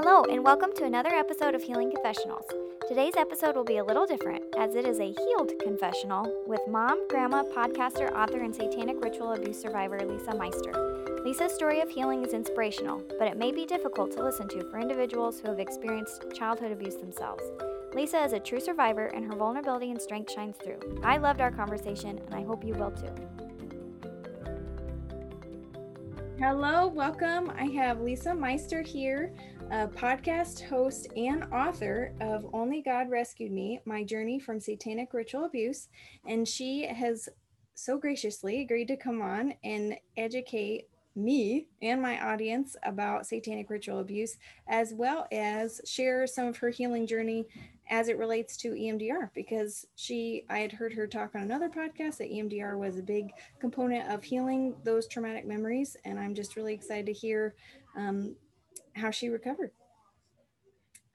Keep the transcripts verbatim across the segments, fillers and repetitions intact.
Hello, and welcome to another episode of Healing Confessionals. Today's episode will be a little different, as it is a healed confessional with mom, grandma, podcaster, author, and satanic ritual abuse survivor Lisa Meister. Lisa's story of healing is inspirational, but it may be difficult to listen to for individuals who have experienced childhood abuse themselves. Lisa is a true survivor, and her vulnerability and strength shines through. I loved our conversation, and I hope you will too. Hello, welcome. I have Lisa Meister here, a podcast host and author of Only God Rescued Me, My Journey from Satanic Ritual Abuse. And she has so graciously agreed to come on and educate me and my audience about satanic ritual abuse, as well as share some of her healing journey as it relates to E M D R, because she, I had heard her talk on another podcast that E M D R was a big component of healing those traumatic memories. And I'm just really excited to hear um, how she recovered.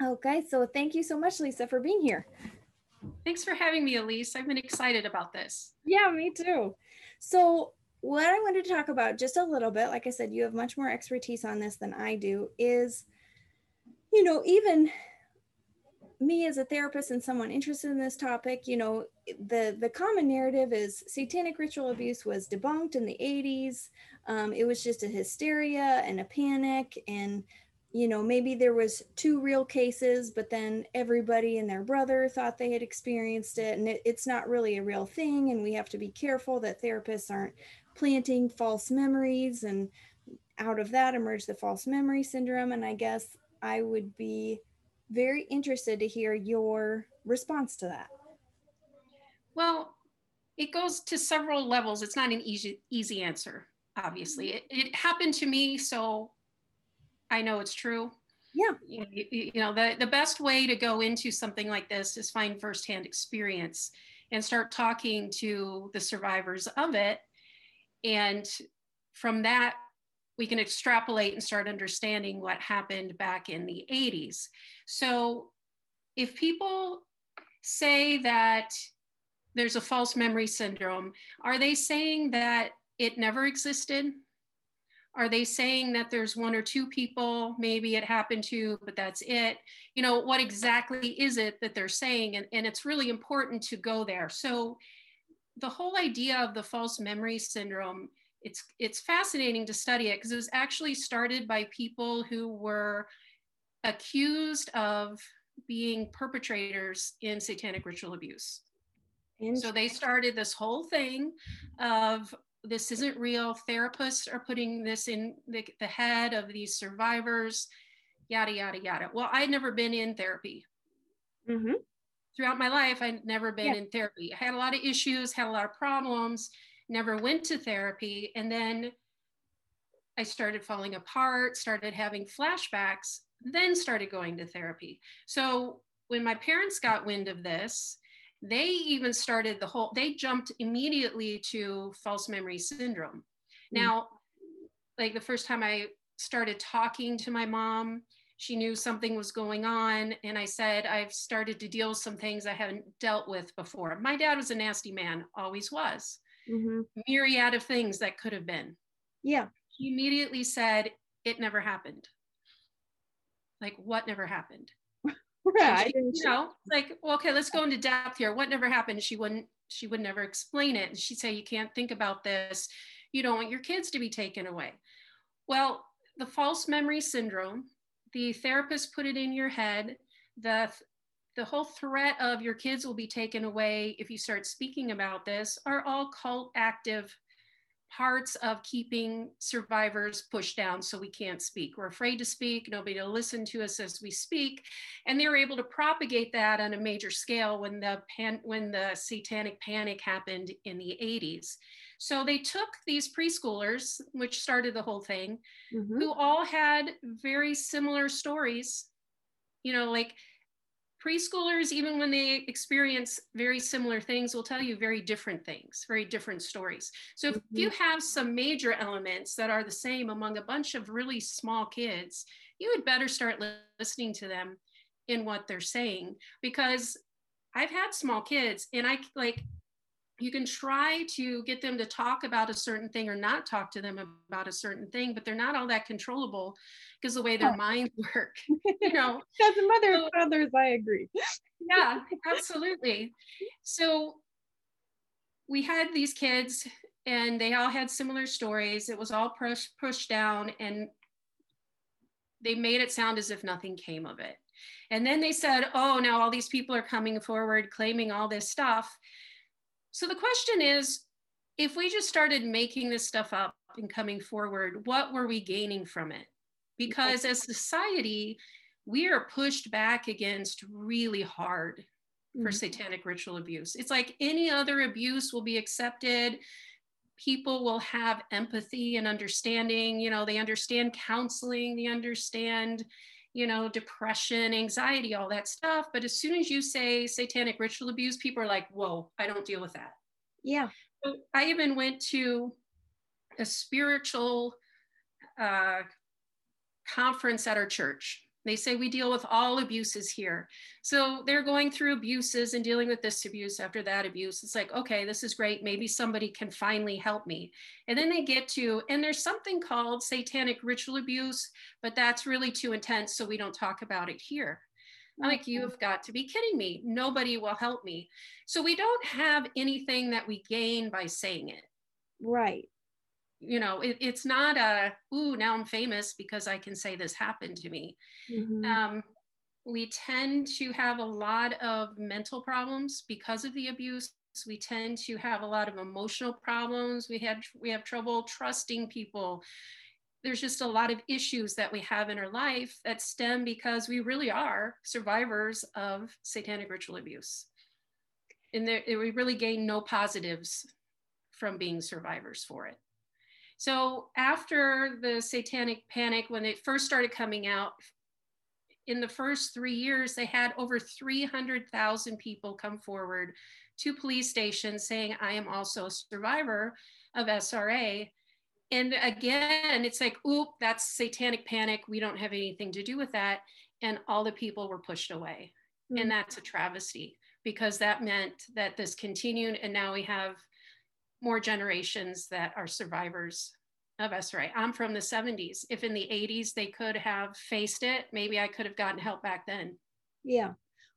Okay, so thank you so much, Lisa, for being here. Thanks for having me, Elise. I've been excited about this. Yeah, me too. So what I wanted to talk about just a little bit, like I said, you have much more expertise on this than I do, is, you know, even me as a therapist and someone interested in this topic, you know, the the common narrative is satanic ritual abuse was debunked in the eighties. Um, it was just a hysteria and a panic, and, you know, maybe there was two real cases, but then everybody and their brother thought they had experienced it, and it, it's not really a real thing, and we have to be careful that therapists aren't planting false memories, and out of that emerged the false memory syndrome. And I guess I would be very interested to hear your response to that. Well, it goes to several levels. It's not an easy easy answer, obviously. It, it happened to me, so I know it's true. Yeah. You, you know, the, the best way to go into something like this is find firsthand experience and start talking to the survivors of it. And from that, we can extrapolate and start understanding what happened back in the eighties. So if people say that there's a false memory syndrome, are they saying that it never existed? Are they saying that there's one or two people, maybe it happened to, but that's it? You know, what exactly is it that they're saying? And, and it's really important to go there. So the whole idea of the false memory syndrome, It's it's fascinating to study it, because it was actually started by people who were accused of being perpetrators in satanic ritual abuse. So they started this whole thing of, this isn't real, therapists are putting this in the, the head of these survivors, yada, yada, yada. Well, I'd never been in therapy. Mm-hmm. Throughout my life, I'd never been yeah. in therapy. I had a lot of issues, had a lot of problems, never went to therapy. And then I started falling apart, started having flashbacks, then started going to therapy. So when my parents got wind of this, they even started the whole, they jumped immediately to false memory syndrome. Now, like the first time I started talking to my mom, she knew something was going on. And I said, I've started to deal with some things I haven't dealt with before. My dad was a nasty man, always was. Mm-hmm. Myriad of things that could have been. Yeah. He immediately said, it never happened. Like, what never happened? Right. She, you know, like, well, okay, let's go into depth here. What never happened? She wouldn't, she would never explain it. And she'd say, you can't think about this. You don't want your kids to be taken away. Well, the false memory syndrome, the therapist put it in your head, the th- the whole threat of your kids will be taken away if you start speaking about this, are all cult active parts of keeping survivors pushed down so we can't speak. We're afraid to speak, nobody will listen to us as we speak. And they were able to propagate that on a major scale when the pan- when the satanic panic happened in the eighties. So they took these preschoolers, which started the whole thing, mm-hmm. who all had very similar stories, you know, like, preschoolers, even when they experience very similar things, will tell you very different things, very different stories. So if mm-hmm. you have some major elements that are the same among a bunch of really small kids, you would better start li- listening to them in what they're saying, because I've had small kids and I like, you can try to get them to talk about a certain thing or not talk to them about a certain thing, but they're not all that controllable because the way their oh. minds work, you know. As a mother so, of fathers, I agree. Yeah, absolutely. So we had these kids and they all had similar stories. It was all push, pushed down, and they made it sound as if nothing came of it. And then they said, oh, now all these people are coming forward claiming all this stuff. So the question is, if we just started making this stuff up and coming forward, what were we gaining from it? Because as society, we are pushed back against really hard for mm-hmm. satanic ritual abuse. It's like any other abuse will be accepted. People will have empathy and understanding. You know, they understand counseling, they understand, you know, depression, anxiety, all that stuff. But as soon as you say satanic ritual abuse, people are like, whoa, I don't deal with that. Yeah. So I even went to a spiritual uh, conference at our church. They say we deal with all abuses here. So they're going through abuses and dealing with this abuse after that abuse. It's like, okay, this is great. Maybe somebody can finally help me. And then they get to, and there's something called satanic ritual abuse, but that's really too intense, so we don't talk about it here. I'm like, you've got to be kidding me. Nobody will help me. So we don't have anything that we gain by saying it. Right. You know, it, it's not a, ooh, now I'm famous because I can say this happened to me. Mm-hmm. Um, we tend to have a lot of mental problems because of the abuse. We tend to have a lot of emotional problems. We had, we have trouble trusting people. There's just a lot of issues that we have in our life that stem because we really are survivors of satanic ritual abuse. And there, we really gain no positives from being survivors for it. So after the satanic panic, when it first started coming out, in the first three years, they had over three hundred thousand people come forward to police stations saying, I am also a survivor of S R A. And again, it's like, oop, that's satanic panic. We don't have anything to do with that. And all the people were pushed away. Mm-hmm. And that's a travesty, because that meant that this continued, and now we have more generations that are survivors of S R A. I'm from the seventies. If in the eighties they could have faced it, maybe I could have gotten help back then. Yeah.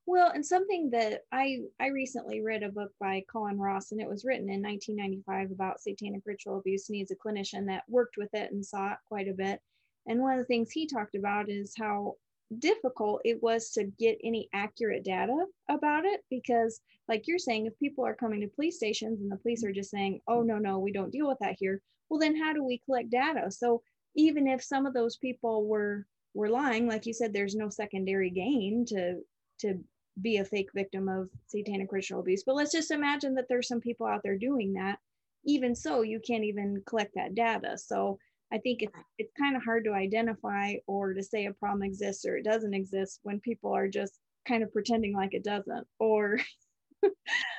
Well, and something that I, I recently read a book by Colin Ross, and it was written in nineteen ninety-five about satanic ritual abuse. And he's a clinician that worked with it and saw it quite a bit. And one of the things he talked about is how difficult it was to get any accurate data about it, because like you're saying, if people are coming to police stations and the police are just saying, oh, no, no, we don't deal with that here, well, then how do we collect data? So even if some of those people were were lying, like you said, there's no secondary gain to to be a fake victim of satanic ritual abuse. But let's just imagine that there's some people out there doing that. Even so, you can't even collect that data. So I think it's, it's kind of hard to identify or to say a problem exists or it doesn't exist when people are just kind of pretending like it doesn't, or...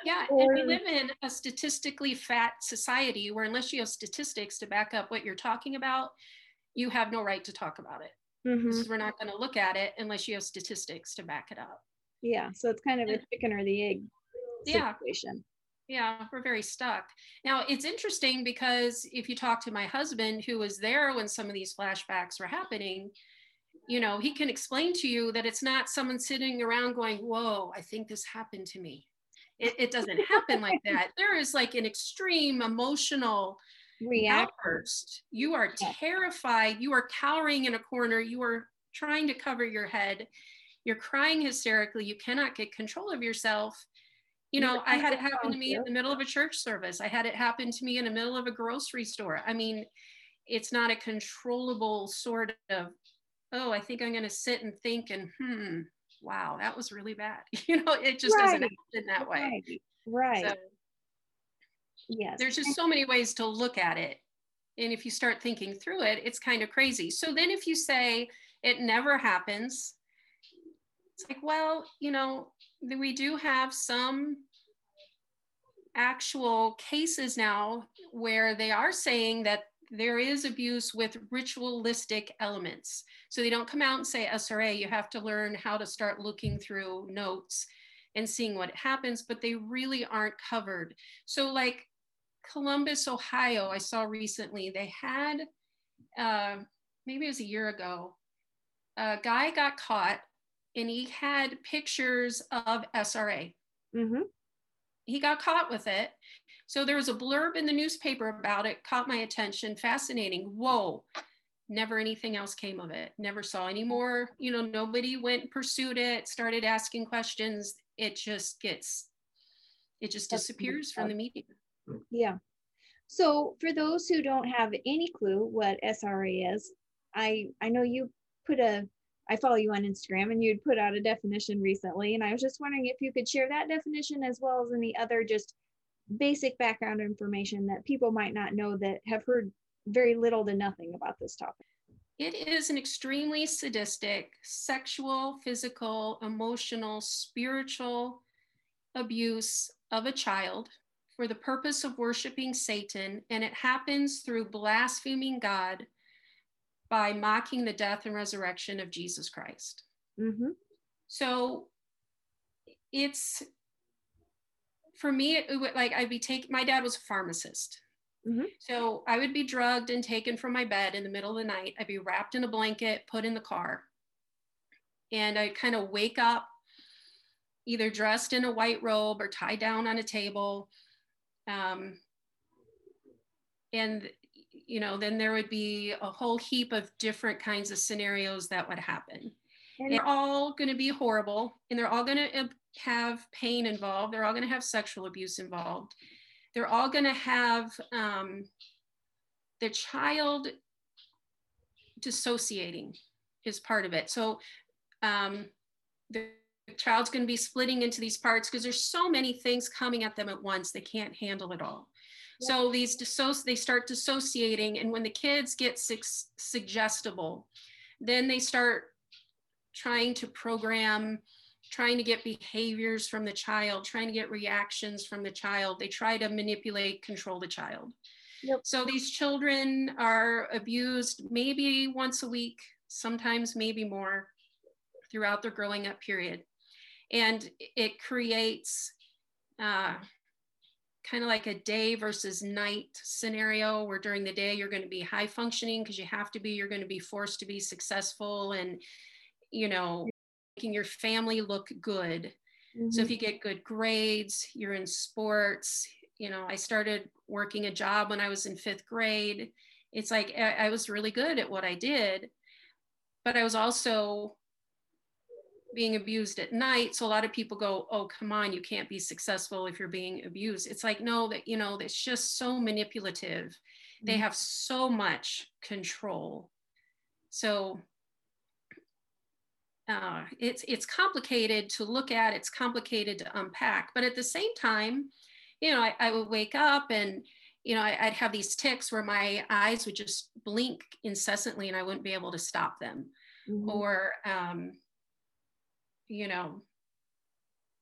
Yeah, or... and we live in a statistically fat society where unless you have statistics to back up what you're talking about, you have no right to talk about it. Mm-hmm. Because we're not going to look at it unless you have statistics to back it up. Yeah, so it's kind of a chicken or the egg situation. Yeah. Yeah, we're very stuck. Now, it's interesting because if you talk to my husband, who was there when some of these flashbacks were happening, you know, he can explain to you that it's not someone sitting around going, whoa, I think this happened to me. It, it doesn't happen like that. There is like an extreme emotional outburst. You are terrified. You are cowering in a corner. You are trying to cover your head. You're crying hysterically. You cannot get control of yourself. You know, I had it happen to me in the middle of a church service. I had it happen to me in the middle of a grocery store. I mean, it's not a controllable sort of, oh, I think I'm going to sit and think and, hmm, wow, that was really bad. You know, it just right. doesn't happen that way. Right. right. So, yes. There's just so many ways to look at it. And if you start thinking through it, it's kind of crazy. So then if you say it never happens, it's like, well, you know, we do have some actual cases now where they are saying that there is abuse with ritualistic elements. So they don't come out and say S R A, you have to learn how to start looking through notes and seeing what happens, but they really aren't covered. So like Columbus, Ohio, I saw recently, they had, uh, maybe it was a year ago, a guy got caught and he had pictures of S R A. Mm-hmm. He got caught with it. So there was a blurb in the newspaper about it, caught my attention, fascinating, whoa. Never anything else came of it. Never saw any more, you know, nobody went and pursued it, started asking questions. It just gets, it just disappears from the media. Yeah. So for those who don't have any clue what S R A is, I, I know you put a, I follow you on Instagram and you'd put out a definition recently. And I was just wondering if you could share that definition as well as any other just basic background information that people might not know that have heard very little to nothing about this topic. It is an extremely sadistic, sexual, physical, emotional, spiritual abuse of a child for the purpose of worshiping Satan, and it happens through blaspheming God by mocking the death and resurrection of Jesus Christ. Mm-hmm. So it's, for me, it would, like I'd be taking, my dad was a pharmacist. Mm-hmm. So I would be drugged and taken from my bed in the middle of the night. I'd be wrapped in a blanket, put in the car. And I'd kind of wake up either dressed in a white robe or tied down on a table. Um, and, you know, then there would be a whole heap of different kinds of scenarios that would happen. And they're all going to be horrible. And they're all going to have pain involved. They're all going to have sexual abuse involved. They're all going to have um, the child dissociating is part of it. So um, the child's going to be splitting into these parts because there's so many things coming at them at once. They can't handle it all. Yeah. So these disso- they start dissociating. And when the kids get su- suggestible, then they start trying to program, trying to get behaviors from the child, trying to get reactions from the child. They try to manipulate, control the child. Yep. So these children are abused maybe once a week, sometimes maybe more throughout their growing up period. And it creates uh, kind of like a day versus night scenario where during the day you're going to be high functioning because you have to be, you're going to be forced to be successful and, you know, making your family look good. Mm-hmm. So if you get good grades, you're in sports. You know, I started working a job when I was in fifth grade. It's like, I, I was really good at what I did, but I was also being abused at night. So a lot of people go, oh, come on, you can't be successful if you're being abused. It's like, no, that, you know, it's just so manipulative. Mm-hmm. They have so much control. So Uh, it's it's complicated to look at, it's complicated to unpack, but at the same time, you know, I, I would wake up and, you know, I, I'd have these tics where my eyes would just blink incessantly and I wouldn't be able to stop them. Mm-hmm. Or, um, you know,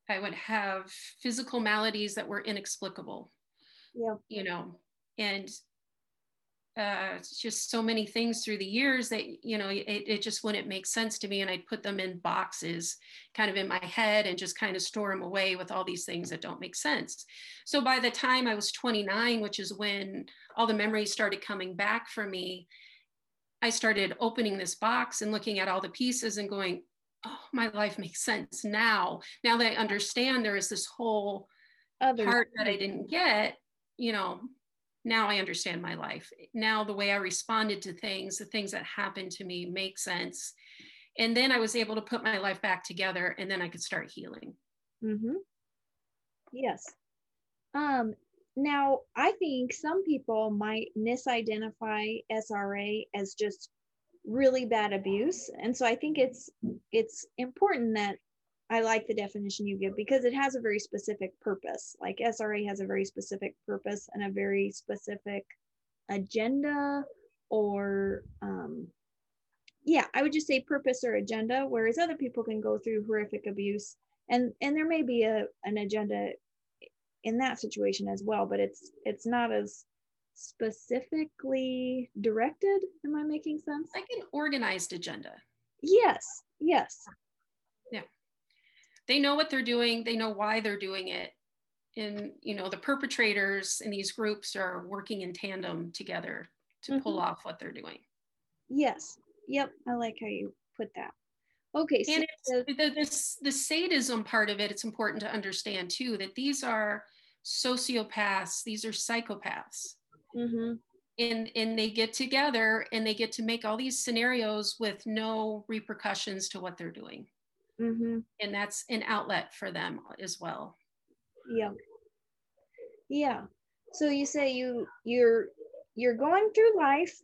I would have physical maladies that were inexplicable. Yeah. You know, and Uh, it's just so many things through the years that, you know, it, it just wouldn't make sense to me. And I'd put them in boxes kind of in my head and just kind of store them away with all these things that don't make sense. So by the time I was twenty-nine, which is when all the memories started coming back for me, I started opening this box and looking at all the pieces and going, oh, my life makes sense now. Now that I understand there is this whole other part that I didn't get, you know, now I understand my life. Now the way I responded to things, the things that happened to me make sense. And then I was able to put my life back together and then I could start healing. Mm-hmm. Yes. Um, now, I think some people might misidentify S R A as just really bad abuse. And so I think it's it's important that I like the definition you give because it has a very specific purpose. Like S R A has a very specific purpose and a very specific agenda or, um, yeah, I would just say purpose or agenda, whereas other people can go through horrific abuse and, and there may be a, an agenda in that situation as well, but it's, it's not as specifically directed. Am I making sense? Like an organized agenda. Yes. Yes. Yeah. they know what they're doing, they know why they're doing it. And, you know, the perpetrators in these groups are working in tandem together to mm-hmm. pull off what they're doing. Yes. Yep. I like how you put that. Okay. So and it's, the, this, the sadism part of it, it's important to understand too, that these are sociopaths, these are psychopaths. Mm-hmm. And, and they get together and they get to make all these scenarios with no repercussions to what they're doing. Mm-hmm. And that's an outlet for them as well. Yeah. Yeah. So you say you, you're, you're going through life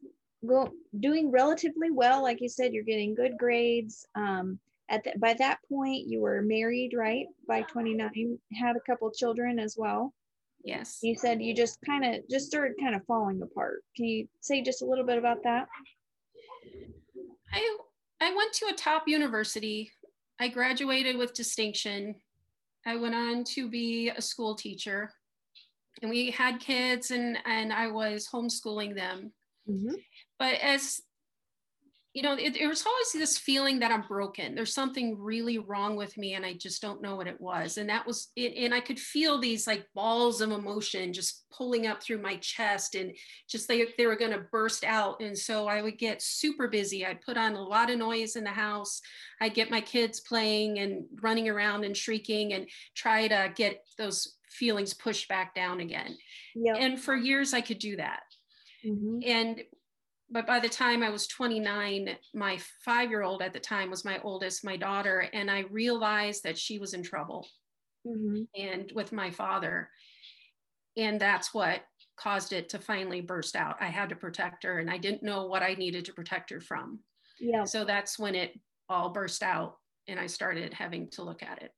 go, doing relatively well. Like you said, you're getting good grades. Um, at the, by that point, you were married, right? By twenty-nine, had a couple children as well. Yes. You said you just kind of just started kind of falling apart. Can you say just a little bit about that? I I went to a top university. I graduated with distinction. I went on to be a school teacher, and we had kids, and, and I was homeschooling them. Mm-hmm. But as you know, it, it was always this feeling that I'm broken. There's something really wrong with me, and I just don't know what it was. And that was, it, and I could feel these like balls of emotion just pulling up through my chest, and just they they were going to burst out. And so I would get super busy. I'd put on a lot of noise in the house. I'd get my kids playing and running around and shrieking, and try to get those feelings pushed back down again. Yep. And for years I could do that. Mm-hmm. And but by the time I was twenty-nine, my five-year-old at the time was my oldest, my daughter, and I realized that she was in trouble mm-hmm. and with my father. And that's what caused it to finally burst out. I had to protect her, and I didn't know what I needed to protect her from. Yeah. So that's when it all burst out, and I started having to look at it.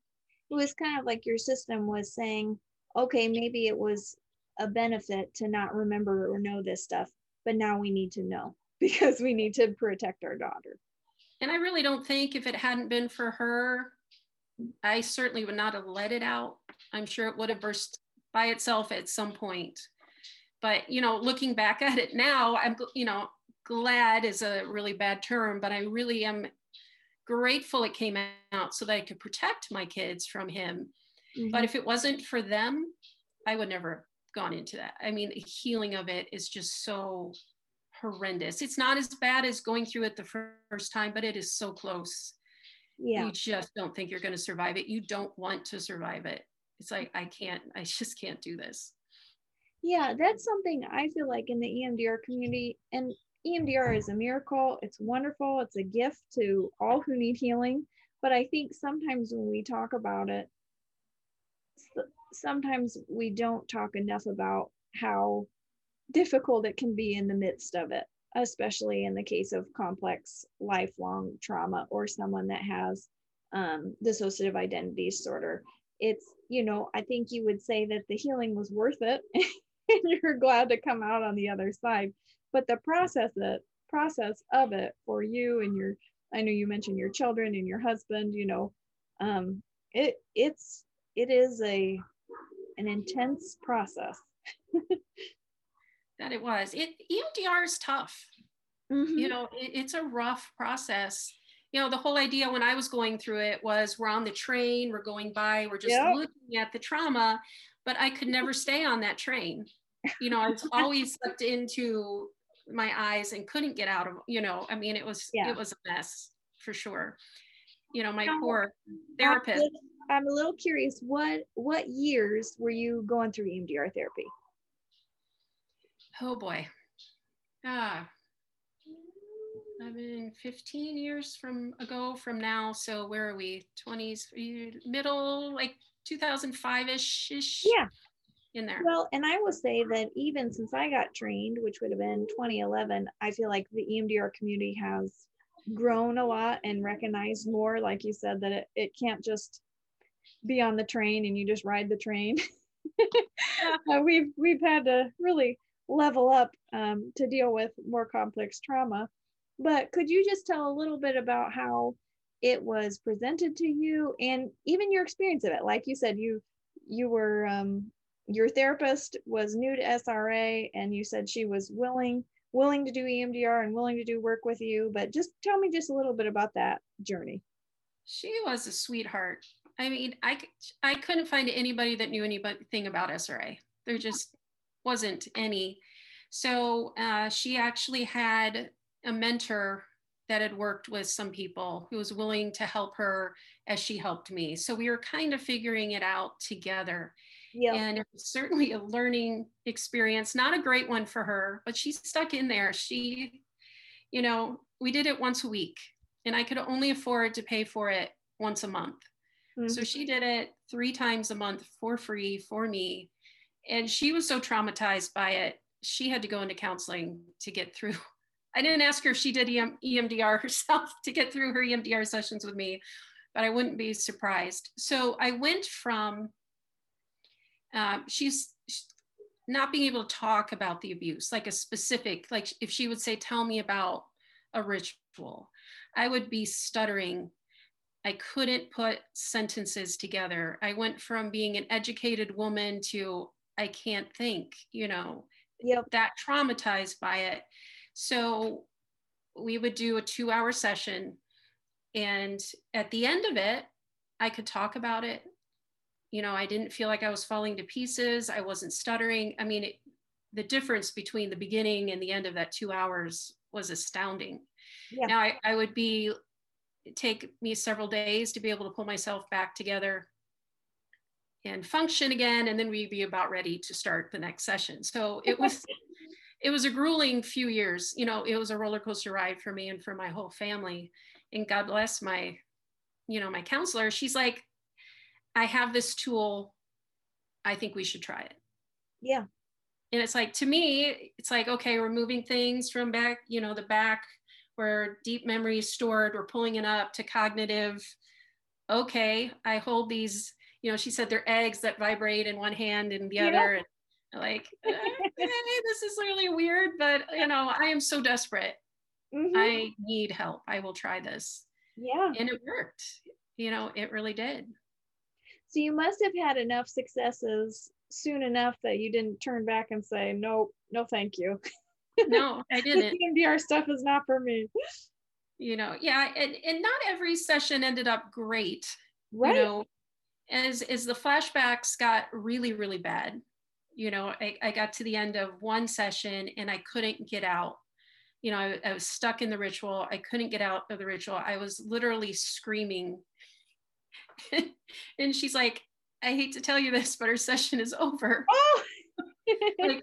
It was kind of like your system was saying, okay, maybe it was a benefit to not remember or know this stuff, but now we need to know because we need to protect our daughter. And I really don't think if it hadn't been for her, I certainly would not have let it out. I'm sure it would have burst by itself at some point. But, you know, looking back at it now, I'm, you know, glad is a really bad term, but I really am grateful it came out so that I could protect my kids from him. Mm-hmm. But if it wasn't for them, I would never have gone into that. I mean, the healing of it is just so horrendous. It's not as bad as going through it the first time, but it is so close. Yeah. You just don't think you're going to survive it. You don't want to survive it. It's like, I can't, I just can't do this. Yeah. That's something I feel like in the E M D R community, and E M D R is a miracle. It's wonderful. It's a gift to all who need healing. But I think sometimes when we talk about it, sometimes we don't talk enough about how difficult it can be in the midst of it, especially in the case of complex lifelong trauma or someone that has um, dissociative identity disorder. It's, you know, I think you would say that the healing was worth it and you're glad to come out on the other side, but the process, the process of it for you and your, I know you mentioned your children and your husband, you know, um, it it's, it is a, an intense process. That it was. It E M D R is tough. Mm-hmm. You know, it, it's a rough process. You know, the whole idea when I was going through it was we're on the train, we're going by, we're just yep. looking at the trauma, but I could never stay on that train. You know, I was always sucked into my eyes and couldn't get out of, you know, I mean, it was, yeah. it was a mess for sure. You know, my no, poor therapist. I'm a little curious, what what years were you going through E M D R therapy? Oh boy. Ah, I've been fifteen years from ago from now. So where are we? twenties, middle, like two thousand five-ish. Yeah. In there. Well, and I will say that even since I got trained, which would have been twenty eleven, I feel like the E M D R community has grown a lot and recognized more, like you said, that it, it can't just be on the train and you just ride the train. uh, we've we've had to really level up um, to deal with more complex trauma. But could you just tell a little bit about how it was presented to you and even your experience of it? Like you said, you you were um, your therapist was new to S R A, and you said she was willing willing to do E M D R and willing to do work with you. But just tell me just a little bit about that journey. She was a sweetheart. I mean, I, I couldn't find anybody that knew anything about S R A. There just wasn't any. So uh, she actually had a mentor that had worked with some people who was willing to help her as she helped me. So we were kind of figuring it out together. Yep. And it was certainly a learning experience, not a great one for her, but she stuck in there. She, you know, we did it once a week and I could only afford to pay for it once a month. Mm-hmm. So she did it three times a month for free for me. And she was so traumatized by it, she had to go into counseling to get through. I didn't ask her if she did E M D R herself to get through her E M D R sessions with me, but I wouldn't be surprised. So I went from, uh, she's not being able to talk about the abuse, like a specific, like if she would say, tell me about a ritual, I would be stuttering. I couldn't put sentences together. I went from being an educated woman to, I can't think, you know, yep. that traumatized by it. So we would do a two hour session. And at the end of it, I could talk about it. You know, I didn't feel like I was falling to pieces. I wasn't stuttering. I mean, it, the difference between the beginning and the end of that two hours was astounding. Yeah. Now I, I would be, it'd take me several days to be able to pull myself back together and function again. And then we'd be about ready to start the next session. So it was, it was a grueling few years, you know, it was a roller coaster ride for me and for my whole family. And God bless my, you know, my counselor. She's like, I have this tool. I think we should try it. Yeah. And it's like, to me, it's like, okay, we're moving things from back, you know, the back where deep memory is stored, we're pulling it up to cognitive. Okay. I hold these, you know, she said they're eggs that vibrate in one hand and the yeah. other. And like, hey, this is really weird, but you know, I am so desperate. Mm-hmm. I need help. I will try this. Yeah. And it worked. You know, it really did. So you must have had enough successes soon enough that you didn't turn back and say, nope, no, thank you. No, I didn't. The E M D R stuff is not for me. You know, yeah. And, and not every session ended up great. Right. You know, as, as the flashbacks got really, really bad. You know, I, I got to the end of one session and I couldn't get out. You know, I, I was stuck in the ritual. I couldn't get out of the ritual. I was literally screaming. And she's like, I hate to tell you this, but our session is over. Oh! Like,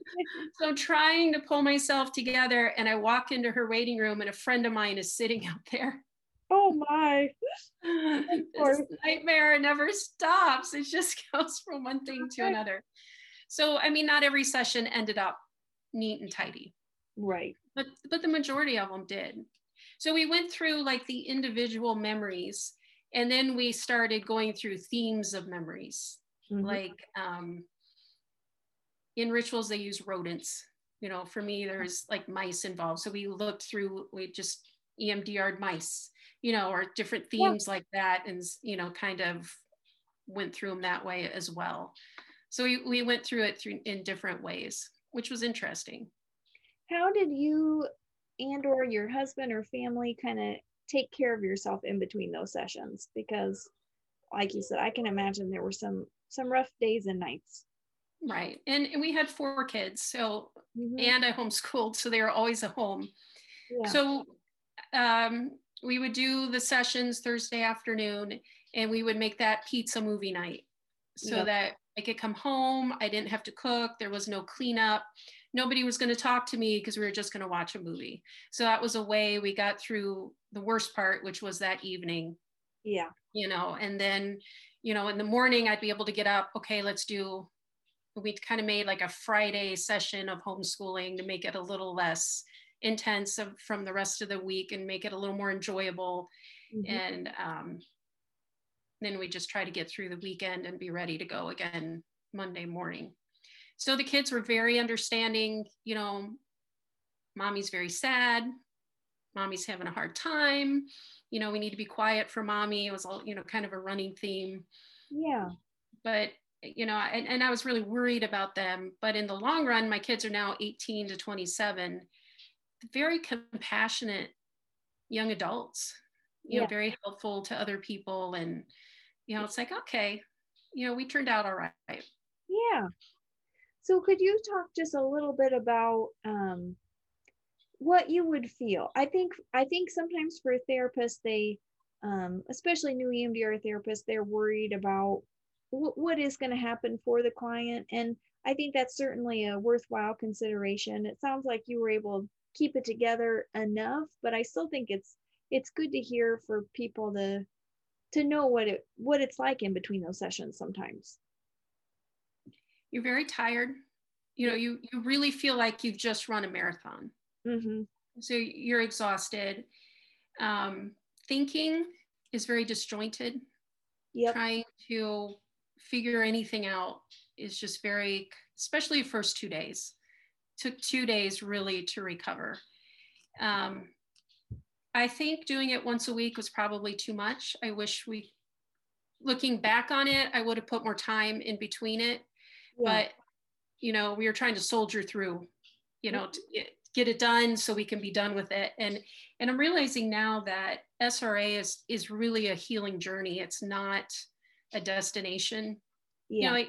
so trying to pull myself together, and I walk into her waiting room and a friend of mine is sitting out there. Oh my. This nightmare never stops. It just goes from one thing to another. So, I mean, not every session ended up neat and tidy. Right. But, but the majority of them did. So we went through like the individual memories, and then we started going through themes of memories. Mm-hmm. Like um, in rituals, they use rodents. You know, for me, there's like mice involved. So we looked through, we just E M D R'd mice, you know, or different themes yeah. like that. And, you know, kind of went through them that way as well. So we, we went through it through in different ways, which was interesting. How did you and or your husband or family kind of take care of yourself in between those sessions? Because like you said, I can imagine there were some some rough days and nights. Right. And, and we had four kids. So mm-hmm. and I homeschooled. So they were always at home. Yeah. So um, we would do the sessions Thursday afternoon, and we would make that pizza movie night so yeah. that I could come home. I didn't have to cook. There was no cleanup. Nobody was going to talk to me because we were just going to watch a movie. So that was a way we got through the worst part, which was that evening. Yeah. You know, and then, you know, in the morning I'd be able to get up. Okay, let's do, we kind of made like a Friday session of homeschooling to make it a little less intense of, from the rest of the week and make it a little more enjoyable. Mm-hmm. And, um, then we just try to get through the weekend and be ready to go again Monday morning. So the kids were very understanding, you know, mommy's very sad. Mommy's having a hard time. You know, we need to be quiet for mommy. It was all, you know, kind of a running theme. Yeah. But, you know, and, and I was really worried about them. But in the long run, my kids are now eighteen to twenty-seven, very compassionate young adults, you yeah. know, very helpful to other people. And, you know, it's like, okay, you know, we turned out all right. Yeah. So could you talk just a little bit about um, what you would feel? I think, I think sometimes for therapists, they, um, especially new E M D R therapists, they're worried about w- what is going to happen for the client. And I think that's certainly a worthwhile consideration. It sounds like you were able to keep it together enough, but I still think it's, it's good to hear for people to, to know what it, what it's like in between those sessions sometimes. You're very tired. You know, you, you really feel like you've just run a marathon. Mm-hmm. So you're exhausted. Um, thinking is very disjointed. Yep. Trying to figure anything out is just very, especially first two days. Took two days really to recover. Um, I think doing it once a week was probably too much. I wish we, looking back on it, I would have put more time in between it. Yeah. But, you know, we were trying to soldier through, you know, to get, get it done so we can be done with it. And and I'm realizing now that S R A is is really a healing journey. It's not a destination. Yeah. You know, I,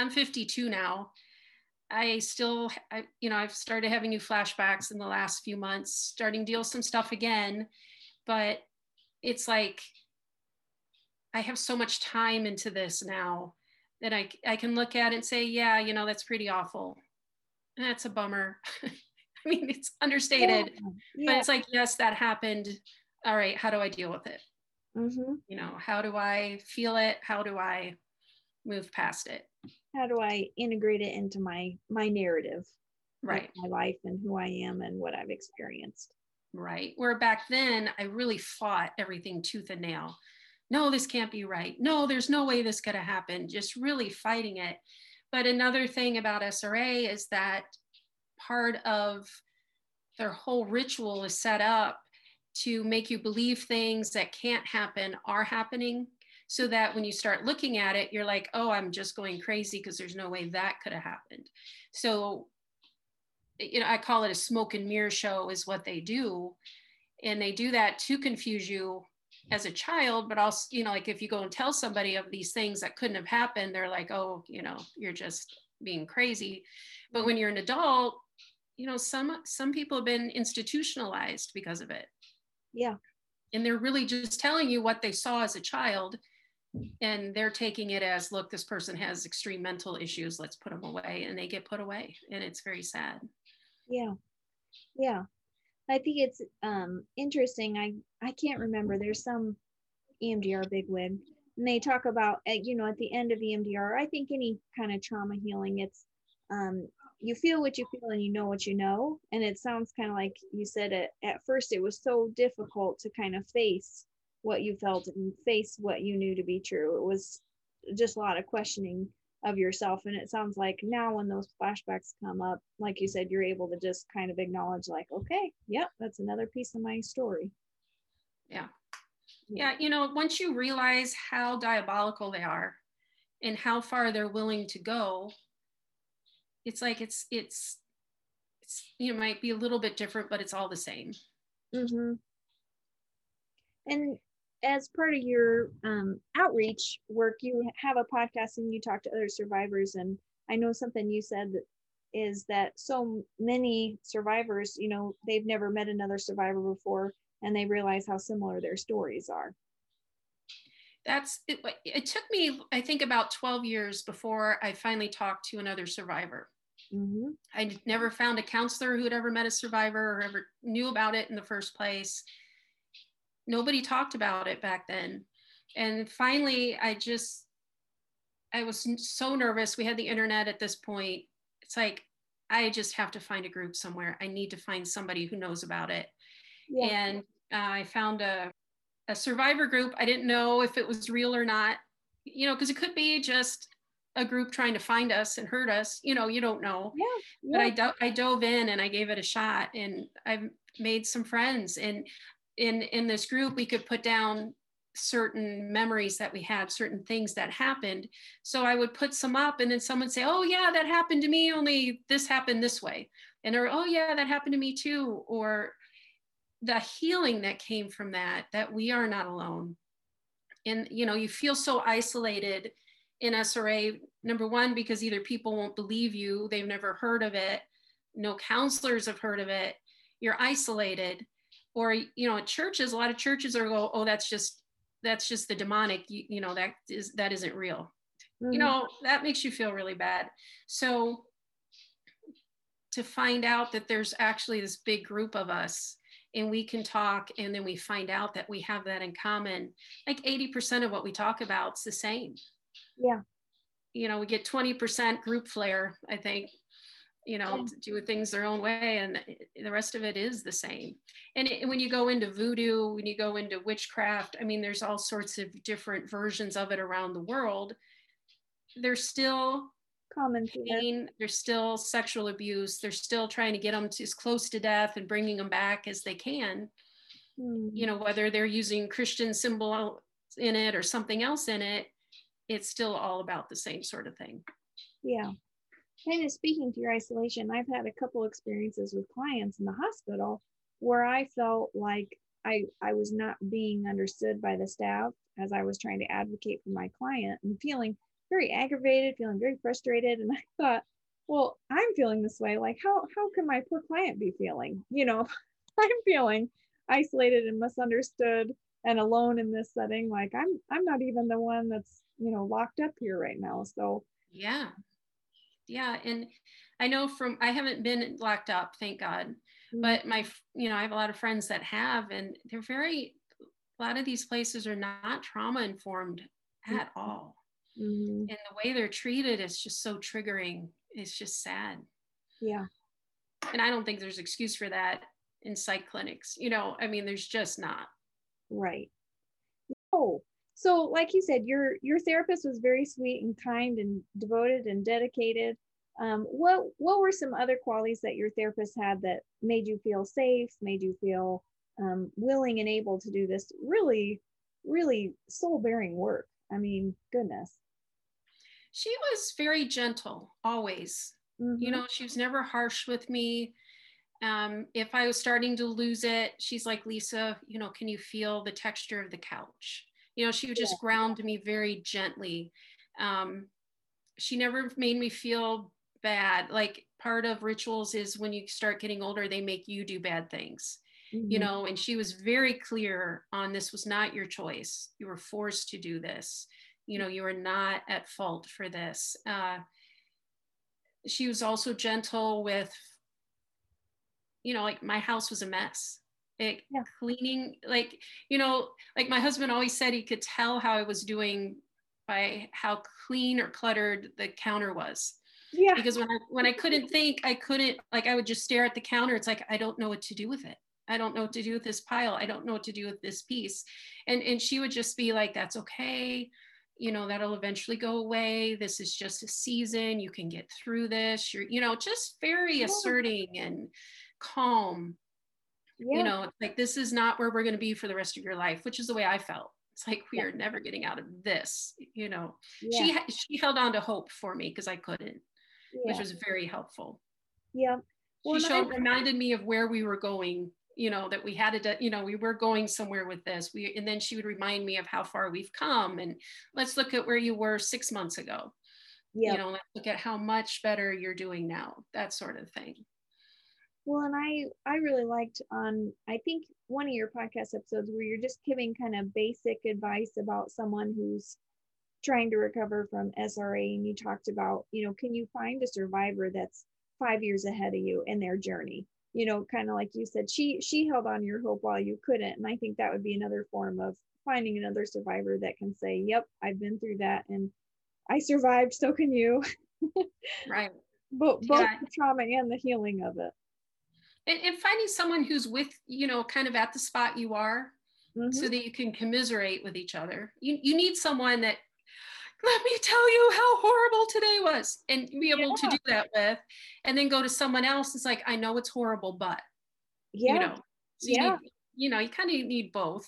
I'm fifty-two now. I still, I, you know, I've started having new flashbacks in the last few months, starting to deal with some stuff again. But it's like, I have so much time into this now that I, I can look at it and say, yeah, you know, that's pretty awful. That's a bummer. I mean, it's understated, yeah. Yeah. But it's like, yes, that happened. All right, how do I deal with it? Mm-hmm. You know, how do I feel it? How do I move past it? How do I integrate it into my my narrative, right? My life and who I am and what I've experienced. Right. Where back then I really fought everything tooth and nail. No, this can't be right. No, there's no way this could have happened. Just really fighting it. But another thing about S R A is that part of their whole ritual is set up to make you believe things that can't happen are happening. So that when you start looking at it, you're like, oh, I'm just going crazy because there's no way that could have happened. So, you know, I call it a smoke and mirror show is what they do. And they do that to confuse you as a child, but also, you know, like if you go and tell somebody of these things that couldn't have happened, they're like, oh, you know, you're just being crazy. But when you're an adult, you know, some, some people have been institutionalized because of it. Yeah. And they're really just telling you what they saw as a child. And they're taking it as, look, this person has extreme mental issues, let's put them away, and they get put away. And it's very sad. Yeah. Yeah. I think it's um, interesting. I, I can't remember. There's some E M D R bigwig, and they talk about, at, you know, at the end of E M D R, I think any kind of trauma healing, it's um, you feel what you feel and you know what you know. And it sounds kind of like you said it, at first it was so difficult to kind of face what you felt and face what you knew to be true. It was just a lot of questioning of yourself. And it sounds like now when those flashbacks come up, like you said, you're able to just kind of acknowledge like, okay, yep, that's another piece of my story. Yeah. Yeah. You know, once you realize how diabolical they are and how far they're willing to go, it's like, it's, it's, it's, you know, might be a little bit different, but it's all the same. Mm-hmm. And as part of your um, outreach work, you have a podcast and you talk to other survivors. And I know something you said is that so many survivors, you know, they've never met another survivor before and they realize how similar their stories are. That's, it, it took me, I think about twelve years before I finally talked to another survivor. Mm-hmm. I never found a counselor who had ever met a survivor or ever knew about it in the first place. Nobody talked about it back then. And finally, I just, I was so nervous. We had the internet at this point. It's like, I just have to find a group somewhere. I need to find somebody who knows about it. Yeah. And uh, I found a, a survivor group. I didn't know if it was real or not, you know, because it could be just a group trying to find us and hurt us. You know, you don't know. Yeah. Yeah. But I, do- I dove in and I gave it a shot and I've made some friends. And In, in this group, we could put down certain memories that we had, certain things that happened. So I would put some up and then someone say, oh yeah, that happened to me, only this happened this way. And or, oh yeah, that happened to me too. Or the healing that came from that, that we are not alone. And, you know, you feel so isolated in S R A, number one, because either people won't believe you, they've never heard of it, no counselors have heard of it, you're isolated. Or, you know, at churches, a lot of churches are go, oh, that's just, that's just the demonic, you, you know, that is, that isn't real. Mm-hmm. You know, that makes you feel really bad. So to find out that there's actually this big group of us and we can talk, and then we find out that we have that in common, like eighty percent of what we talk about is the same. Yeah. You know, we get twenty percent group flair, I think, you know, yeah. do things their own way, and the rest of it is the same. And it, when you go into voodoo, when you go into witchcraft, I mean, there's all sorts of different versions of it around the world. There's still common pain, there's still sexual abuse, they're still trying to get them to as close to death and bringing them back as they can. Mm. You know, whether they're using Christian symbol in it or something else in it, it's still all about the same sort of thing. Yeah. Kind of speaking to your isolation, I've had a couple experiences with clients in the hospital where I felt like I, I was not being understood by the staff as I was trying to advocate for my client, and feeling very aggravated, feeling very frustrated. And I thought, well, I'm feeling this way. Like, how, how can my poor client be feeling? You know, I'm feeling isolated and misunderstood and alone in this setting. Like, I'm, I'm not even the one that's, you know, locked up here right now. So yeah. Yeah. And I know from, I haven't been locked up, thank God, mm-hmm. but my, you know, I have a lot of friends that have, and they're very, a lot of these places are not trauma informed at mm-hmm. all. Mm-hmm. And the way they're treated is just so triggering. It's just sad. Yeah. And I don't think there's excuse for that in psych clinics. You know, I mean, there's just not. Right. Oh, so like you said, your, your therapist was very sweet and kind and devoted and dedicated. Um, what, what were some other qualities that your therapist had that made you feel safe, made you feel um, willing and able to do this really, really soul-bearing work? I mean, goodness. She was very gentle always. Mm-hmm. You know, she was never harsh with me. Um, if I was starting to lose it, she's like, Lisa, you know, can you feel the texture of the couch? You know, she would just yeah. ground me very gently. Um, she never made me feel bad. Like, part of rituals is when you start getting older, they make you do bad things, mm-hmm. you know, and she was very clear on this was not your choice. You were forced to do this. You know, you are not at fault for this. Uh, she was also gentle with, you know, like, my house was a mess. Like yeah. cleaning, like, you know, like my husband always said he could tell how I was doing by how clean or cluttered the counter was. Yeah. Because when I, when I couldn't think, I couldn't, like, I would just stare at the counter. It's like, I don't know what to do with it. I don't know what to do with this pile. I don't know what to do with this piece. And, and she would just be like, that's okay. You know, that'll eventually go away. This is just a season. You can get through this. You're, you know, just very yeah. asserting and calm. Yeah. You know, it's like, this is not where we're going to be for the rest of your life, which is the way I felt. It's like, we yeah. are never getting out of this. You know, yeah. she she held on to hope for me because I couldn't, yeah. which was very helpful. Yeah. Well, she showed, I- reminded me of where we were going. You know, that we had to, you know, we were going somewhere with this. We, and then she would remind me of how far we've come, and let's look at where you were six months ago. Yeah. You know, let's look at how much better you're doing now, that sort of thing. Well, and I, I really liked on, I think one of your podcast episodes where you're just giving kind of basic advice about someone who's trying to recover from S R A. And you talked about, you know, can you find a survivor that's five years ahead of you in their journey? You know, kind of like you said, she she held on your hope while you couldn't. And I think that would be another form of finding another survivor that can say, yep, I've been through that and I survived, so can you. Right. But both yeah. the trauma and the healing of it. And, and finding someone who's with, you know, kind of at the spot you are, mm-hmm. so that you can commiserate with each other. You you need someone that, let me tell you how horrible today was, and be able yeah. to do that with, and then go to someone else. It's like, I know it's horrible, but yeah. you know, so yeah. you, need, you know, you kind of need both.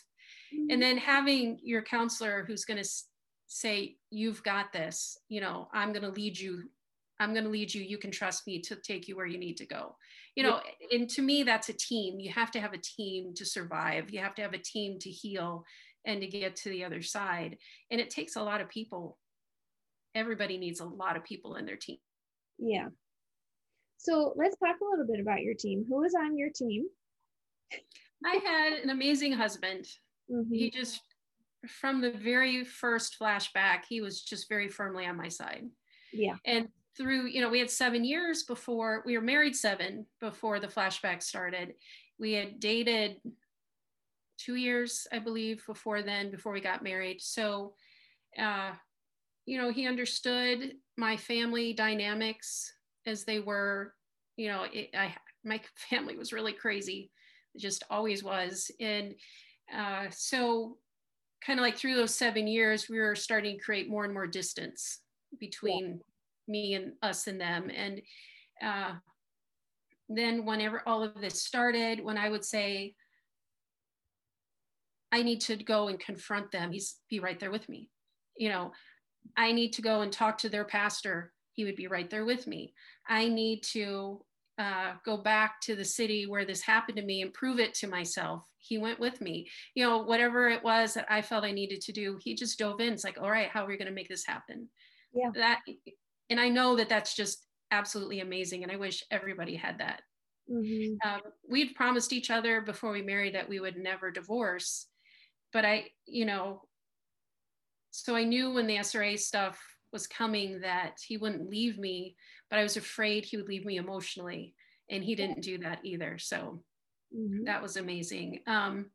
Mm-hmm. And then having your counselor who's going to say, you've got this, you know, I'm going to lead you. I'm going to lead you. You can trust me to take you where you need to go. You know, yeah. and to me, that's a team. You have to have a team to survive. You have to have a team to heal, and to get to the other side. And it takes a lot of people. Everybody needs a lot of people in their team. Yeah. So let's talk a little bit about your team. Who was on your team? I had an amazing husband. Mm-hmm. He just, from the very first flashback, he was just very firmly on my side. Yeah. And through, you know, we had seven years before, we were married seven before the flashback started. We had dated two years, I believe, before then, before we got married. So, uh, you know, he understood my family dynamics as they were. You know, it, I, my family was really crazy. It just always was. And uh, so kind of like through those seven years, we were starting to create more and more distance between yeah. me and us and them. And uh, then whenever all of this started, when I would say, I need to go and confront them, he's be right there with me. You know, I need to go and talk to their pastor. He would be right there with me. I need to uh, go back to the city where this happened to me and prove it to myself. He went with me. You know, whatever it was that I felt I needed to do, he just dove in. It's like, all right, how are we going to make this happen? Yeah. That, and I know that that's just absolutely amazing. And I wish everybody had that. Mm-hmm. Um, we'd promised each other before we married that we would never divorce. But I, you know, so I knew when the S R A stuff was coming that he wouldn't leave me, but I was afraid he would leave me emotionally, and he didn't do that either. So mm-hmm. that was amazing. Um,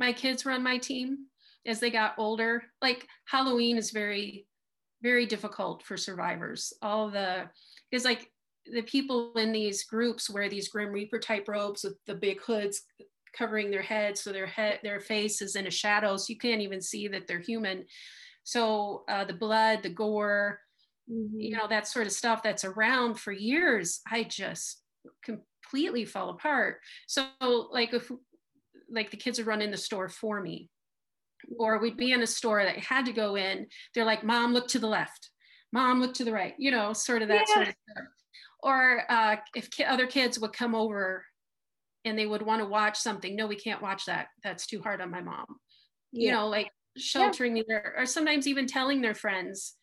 my kids were on my team as they got older. Like Halloween is very, very difficult for survivors. All the, because like the people in these groups wear these Grim Reaper type robes with the big hoods covering their head, so their head, their face is in a shadow, so you can't even see that they're human. So uh, the blood, the gore, mm-hmm. you know, that sort of stuff that's around for years, I just completely fell apart. So like if like the kids would run in the store for me, or we'd be in a store that I had to go in, they're like, Mom, look to the left, Mom, look to the right, you know, sort of that yeah. sort of stuff. Or uh, if ki- other kids would come over and they would want to watch something, no, we can't watch that, that's too hard on my mom. Yeah. You know, like sheltering yeah. there, or sometimes even telling their friends,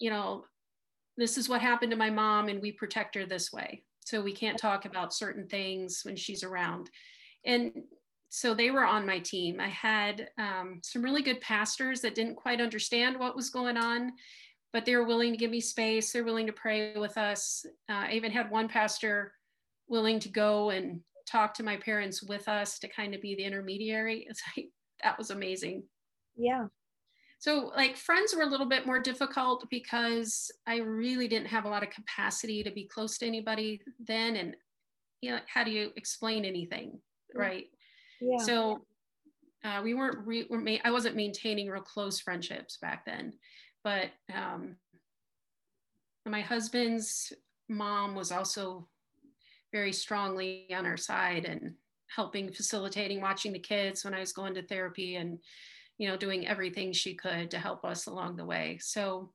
you know, this is what happened to my mom and we protect her this way, so we can't talk about certain things when she's around. And so they were on my team. I had um, some really good pastors that didn't quite understand what was going on, but they were willing to give me space. They're willing to pray with us. Uh, I even had one pastor willing to go and talk to my parents with us to kind of be the intermediary. It's like, that was amazing. Yeah. So like friends were a little bit more difficult because I really didn't have a lot of capacity to be close to anybody then. And, you know, how do you explain anything? Right. Yeah. So uh, we weren't, re- were ma- I wasn't maintaining real close friendships back then. But um, my husband's mom was also very strongly on our side and helping, facilitating, watching the kids when I was going to therapy, and, you know, doing everything she could to help us along the way. So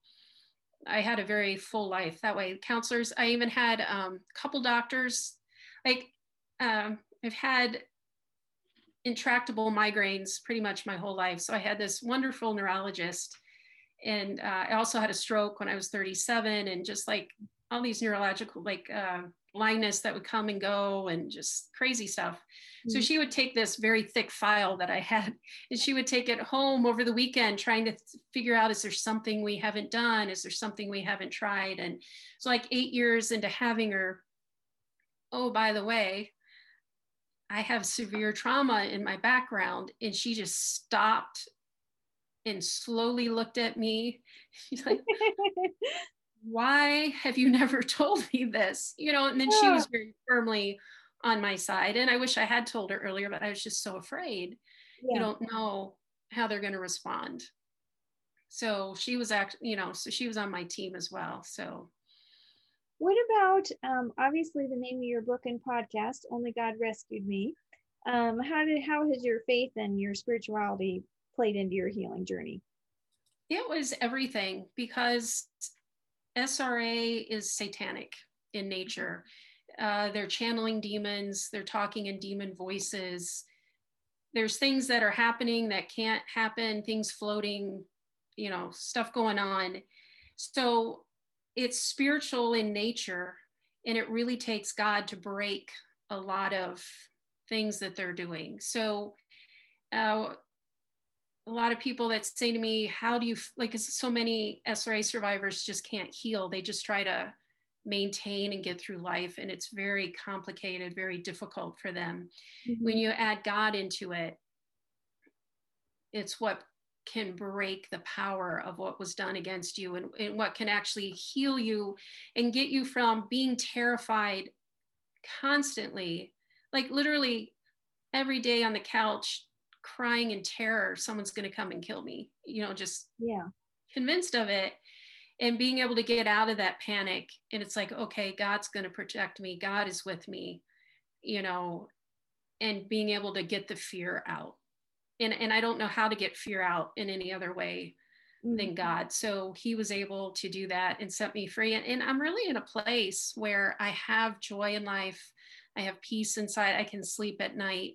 I had a very full life that way. Counselors, I even had um, a couple doctors. Like um, I've had intractable migraines pretty much my whole life. So I had this wonderful neurologist. And uh, I also had a stroke when I was thirty-seven, and just like all these neurological, like uh, blindness that would come and go and just crazy stuff. Mm-hmm. So she would take this very thick file that I had, and she would take it home over the weekend, trying to th- figure out, is there something we haven't done? Is there something we haven't tried? And so like eight years into having her, oh, by the way, I have severe trauma in my background. And she just stopped and slowly looked at me. She's like, why have you never told me this? You know, and then yeah. she was very firmly on my side. And I wish I had told her earlier, but I was just so afraid. Yeah. You don't know how they're going to respond. So she was actually, you know, so she was on my team as well. So what about, um, obviously the name of your book and podcast, Only God Rescued Me. Um, how did, how has your faith and your spirituality played into your healing journey? It was everything, because S R A is satanic in nature. Uh, they're channeling demons, they're talking in demon voices, there's things that are happening that can't happen, things floating, you know, stuff going on. So it's spiritual in nature, and it really takes God to break a lot of things that they're doing. So uh, a lot of people that say to me, how do you, like, so many S R A survivors just can't heal. They just try to maintain and get through life. And it's very complicated, very difficult for them. Mm-hmm. When you add God into it, it's what can break the power of what was done against you, and, and what can actually heal you and get you from being terrified constantly, like literally every day on the couch, crying in terror, someone's going to come and kill me, you know, just yeah, convinced of it, and being able to get out of that panic. And it's like, okay, God's going to protect me. God is with me, you know, and being able to get the fear out. And, and I don't know how to get fear out in any other way mm-hmm. than God. So he was able to do that and set me free. And, and I'm really in a place where I have joy in life. I have peace inside. I can sleep at night.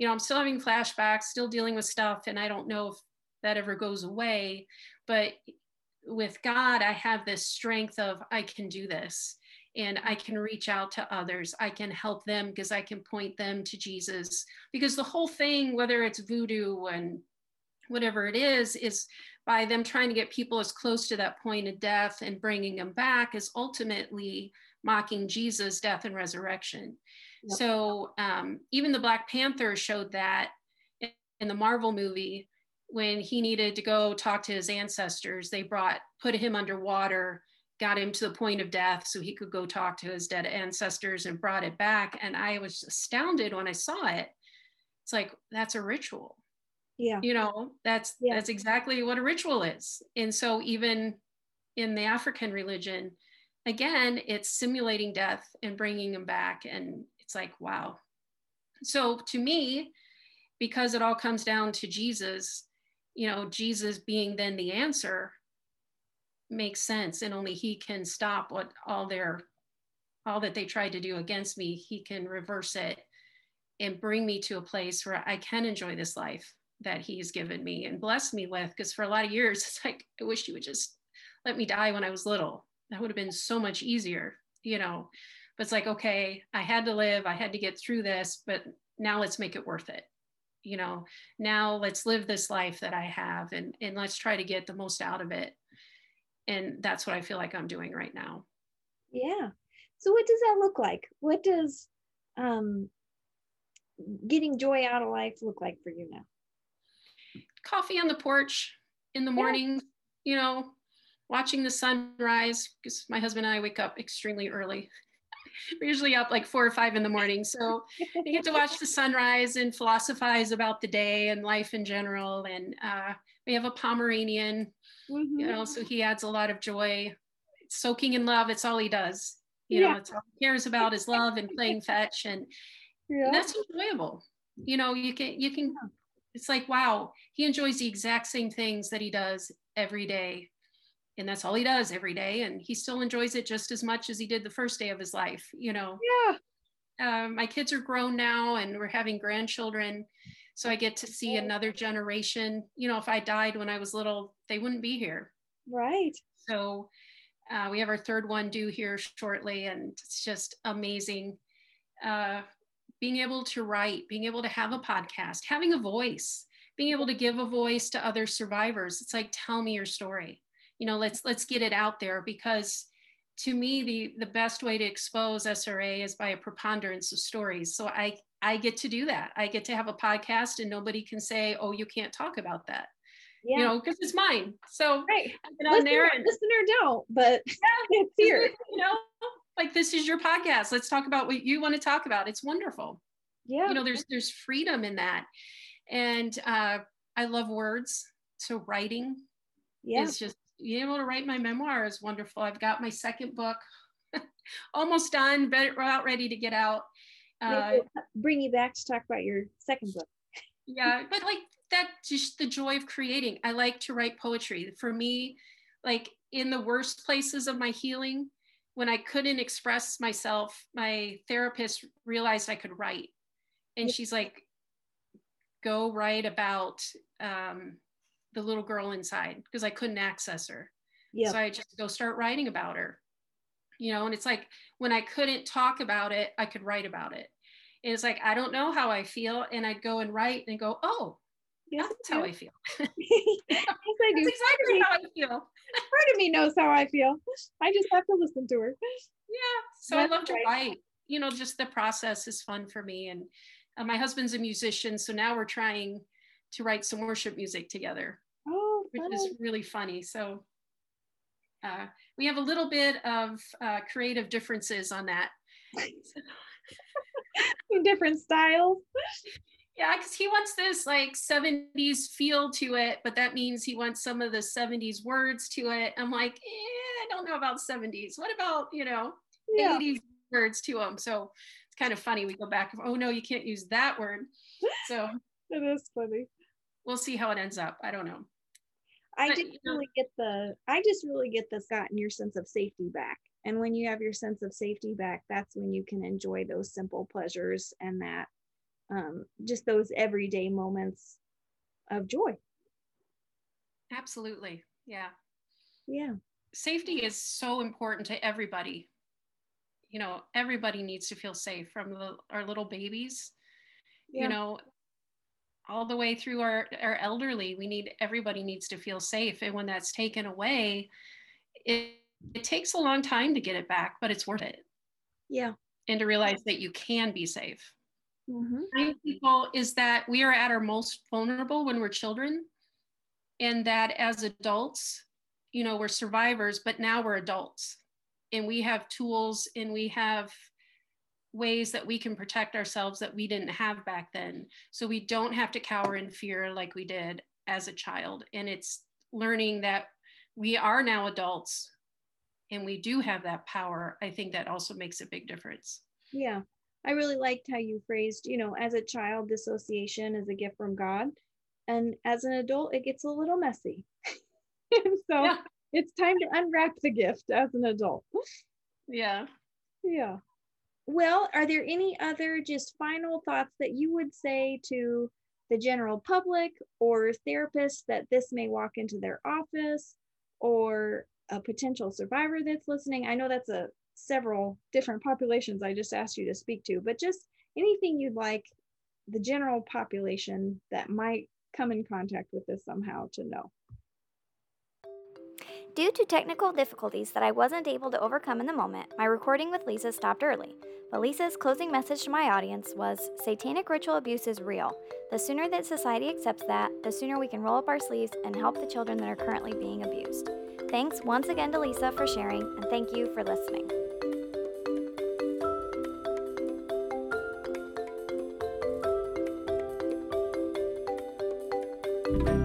You know, I'm still having flashbacks, still dealing with stuff. And I don't know if that ever goes away, but with God, I have this strength of, I can do this, and I can reach out to others. I can help them because I can point them to Jesus, because the whole thing, whether it's voodoo and whatever it is, is by them trying to get people as close to that point of death and bringing them back is ultimately mocking Jesus' death and resurrection. Yep. So um, even the Black Panther showed that in the Marvel movie, when he needed to go talk to his ancestors, they brought, put him underwater, got him to the point of death so he could go talk to his dead ancestors, and brought it back. And I was astounded when I saw it. It's like, that's a ritual. Yeah. You know, that's, yeah. that's exactly what a ritual is. And so even in the African religion, again, it's simulating death and bringing them back. And it's like, wow. So to me, because it all comes down to Jesus, you know, Jesus being then the answer makes sense, and only he can stop what all their, all that they tried to do against me. He can reverse it and bring me to a place where I can enjoy this life that he's given me and blessed me with. Because for a lot of years, it's like, I wish you would just let me die when I was little. That would have been so much easier, you know, but it's like, okay, I had to live, I had to get through this, but now let's make it worth it. You know, now let's live this life that I have, and, and let's try to get the most out of it. And that's what I feel like I'm doing right now. Yeah. So what does that look like? What does um, getting joy out of life look like for you now? Coffee on the porch in the morning, yeah. you know, watching the sunrise, because my husband and I wake up extremely early. We're usually up like four or five in the morning. So you get to watch the sunrise and philosophize about the day and life in general. And uh, we have a Pomeranian, mm-hmm. you know, so he adds a lot of joy. It's soaking in love. It's all he does. You yeah. know, it's all he cares about is love and playing fetch. And, yeah. and that's enjoyable. You know, you can, you can, it's like, wow, he enjoys the exact same things that he does every day. And that's all he does every day. And he still enjoys it just as much as he did the first day of his life, you know? Yeah. Um, my kids are grown now, and we're having grandchildren. So I get to see another generation. You know, if I died when I was little, they wouldn't be here. Right. So uh, we have our third one due here shortly. And it's just amazing. Uh, being able to write, being able to have a podcast, having a voice, being able to give a voice to other survivors. It's like, tell me your story. You know, let's let's get it out there, because to me, the, the best way to expose S R A is by a preponderance of stories. So I, I get to do that. I get to have a podcast, and nobody can say, oh, you can't talk about that, yeah. you know, because it's mine. So right. I've been listener, on there and listener don't, but yeah, it's here. You know, like, this is your podcast. Let's talk about what you want to talk about. It's wonderful. Yeah. You know, there's, there's freedom in that. And uh, I love words. So writing yeah. is just, being able to write my memoir is wonderful. I've got my second book almost done, but about ready to get out. Uh, bring you back to talk about your second book. Yeah, but like that, just the joy of creating. I like to write poetry. For me, like in the worst places of my healing, when I couldn't express myself, my therapist realized I could write. And she's like, go write about um, the little girl inside because I couldn't access her. Yep. So I just go start writing about her, you know, and it's like when I couldn't talk about it, I could write about it. And it's like, I don't know how I feel. And I'd go and write and go, oh, yes, that's how I feel. Yes, I do. That's exactly how I feel. Part of me knows how I feel. I just have to listen to her. Yeah. So that's I love to right. write. You know, just the process is fun for me. And uh, my husband's a musician. So now we're trying to write some worship music together, oh, which is really funny. So uh, we have a little bit of uh, creative differences on that. Some different styles. Yeah, because he wants this like seventies feel to it, but that means he wants some of the seventies words to it. I'm like, eh, I don't know about seventies. What about, you know, yeah. eighties words to them? So it's kind of funny. We go back, oh no, you can't use that word. So it is funny. We'll see how it ends up. I don't know. I but, just you know, really get the, I just really get the Scott and your sense of safety back. And when you have your sense of safety back, that's when you can enjoy those simple pleasures and that um, just those everyday moments of joy. Absolutely. Yeah. Yeah. Safety is so important to everybody. You know, everybody needs to feel safe from the, our little babies, yeah. you know, all the way through our, our elderly. We need, everybody needs to feel safe. And when that's taken away, it It takes a long time to get it back, but it's worth it. Yeah. And to realize that you can be safe. Mm-hmm. Many people is that we are at our most vulnerable when we're children, and that as adults, you know, we're survivors, but now we're adults and we have tools and we have ways that we can protect ourselves that we didn't have back then. So we don't have to cower in fear like we did as a child. And it's learning that we are now adults. And we do have that power. I think that also makes a big difference. Yeah. I really liked how you phrased, you know, as a child, dissociation is a gift from God. And as an adult, it gets a little messy. so yeah. It's time to unwrap the gift as an adult. Yeah. Yeah. Well, are there any other just final thoughts that you would say to the general public or therapists that this may walk into their office or a potential survivor that's listening? I know that's a several different populations I just asked you to speak to, but just anything you'd like the general population that might come in contact with this somehow to know. Due to technical difficulties that I wasn't able to overcome in the moment, my recording with Lisa stopped early. But Lisa's closing message to my audience was, satanic ritual abuse is real. The sooner that society accepts that, the sooner we can roll up our sleeves and help the children that are currently being abused. Thanks once again to Lisa for sharing, and thank you for listening. Mm-hmm.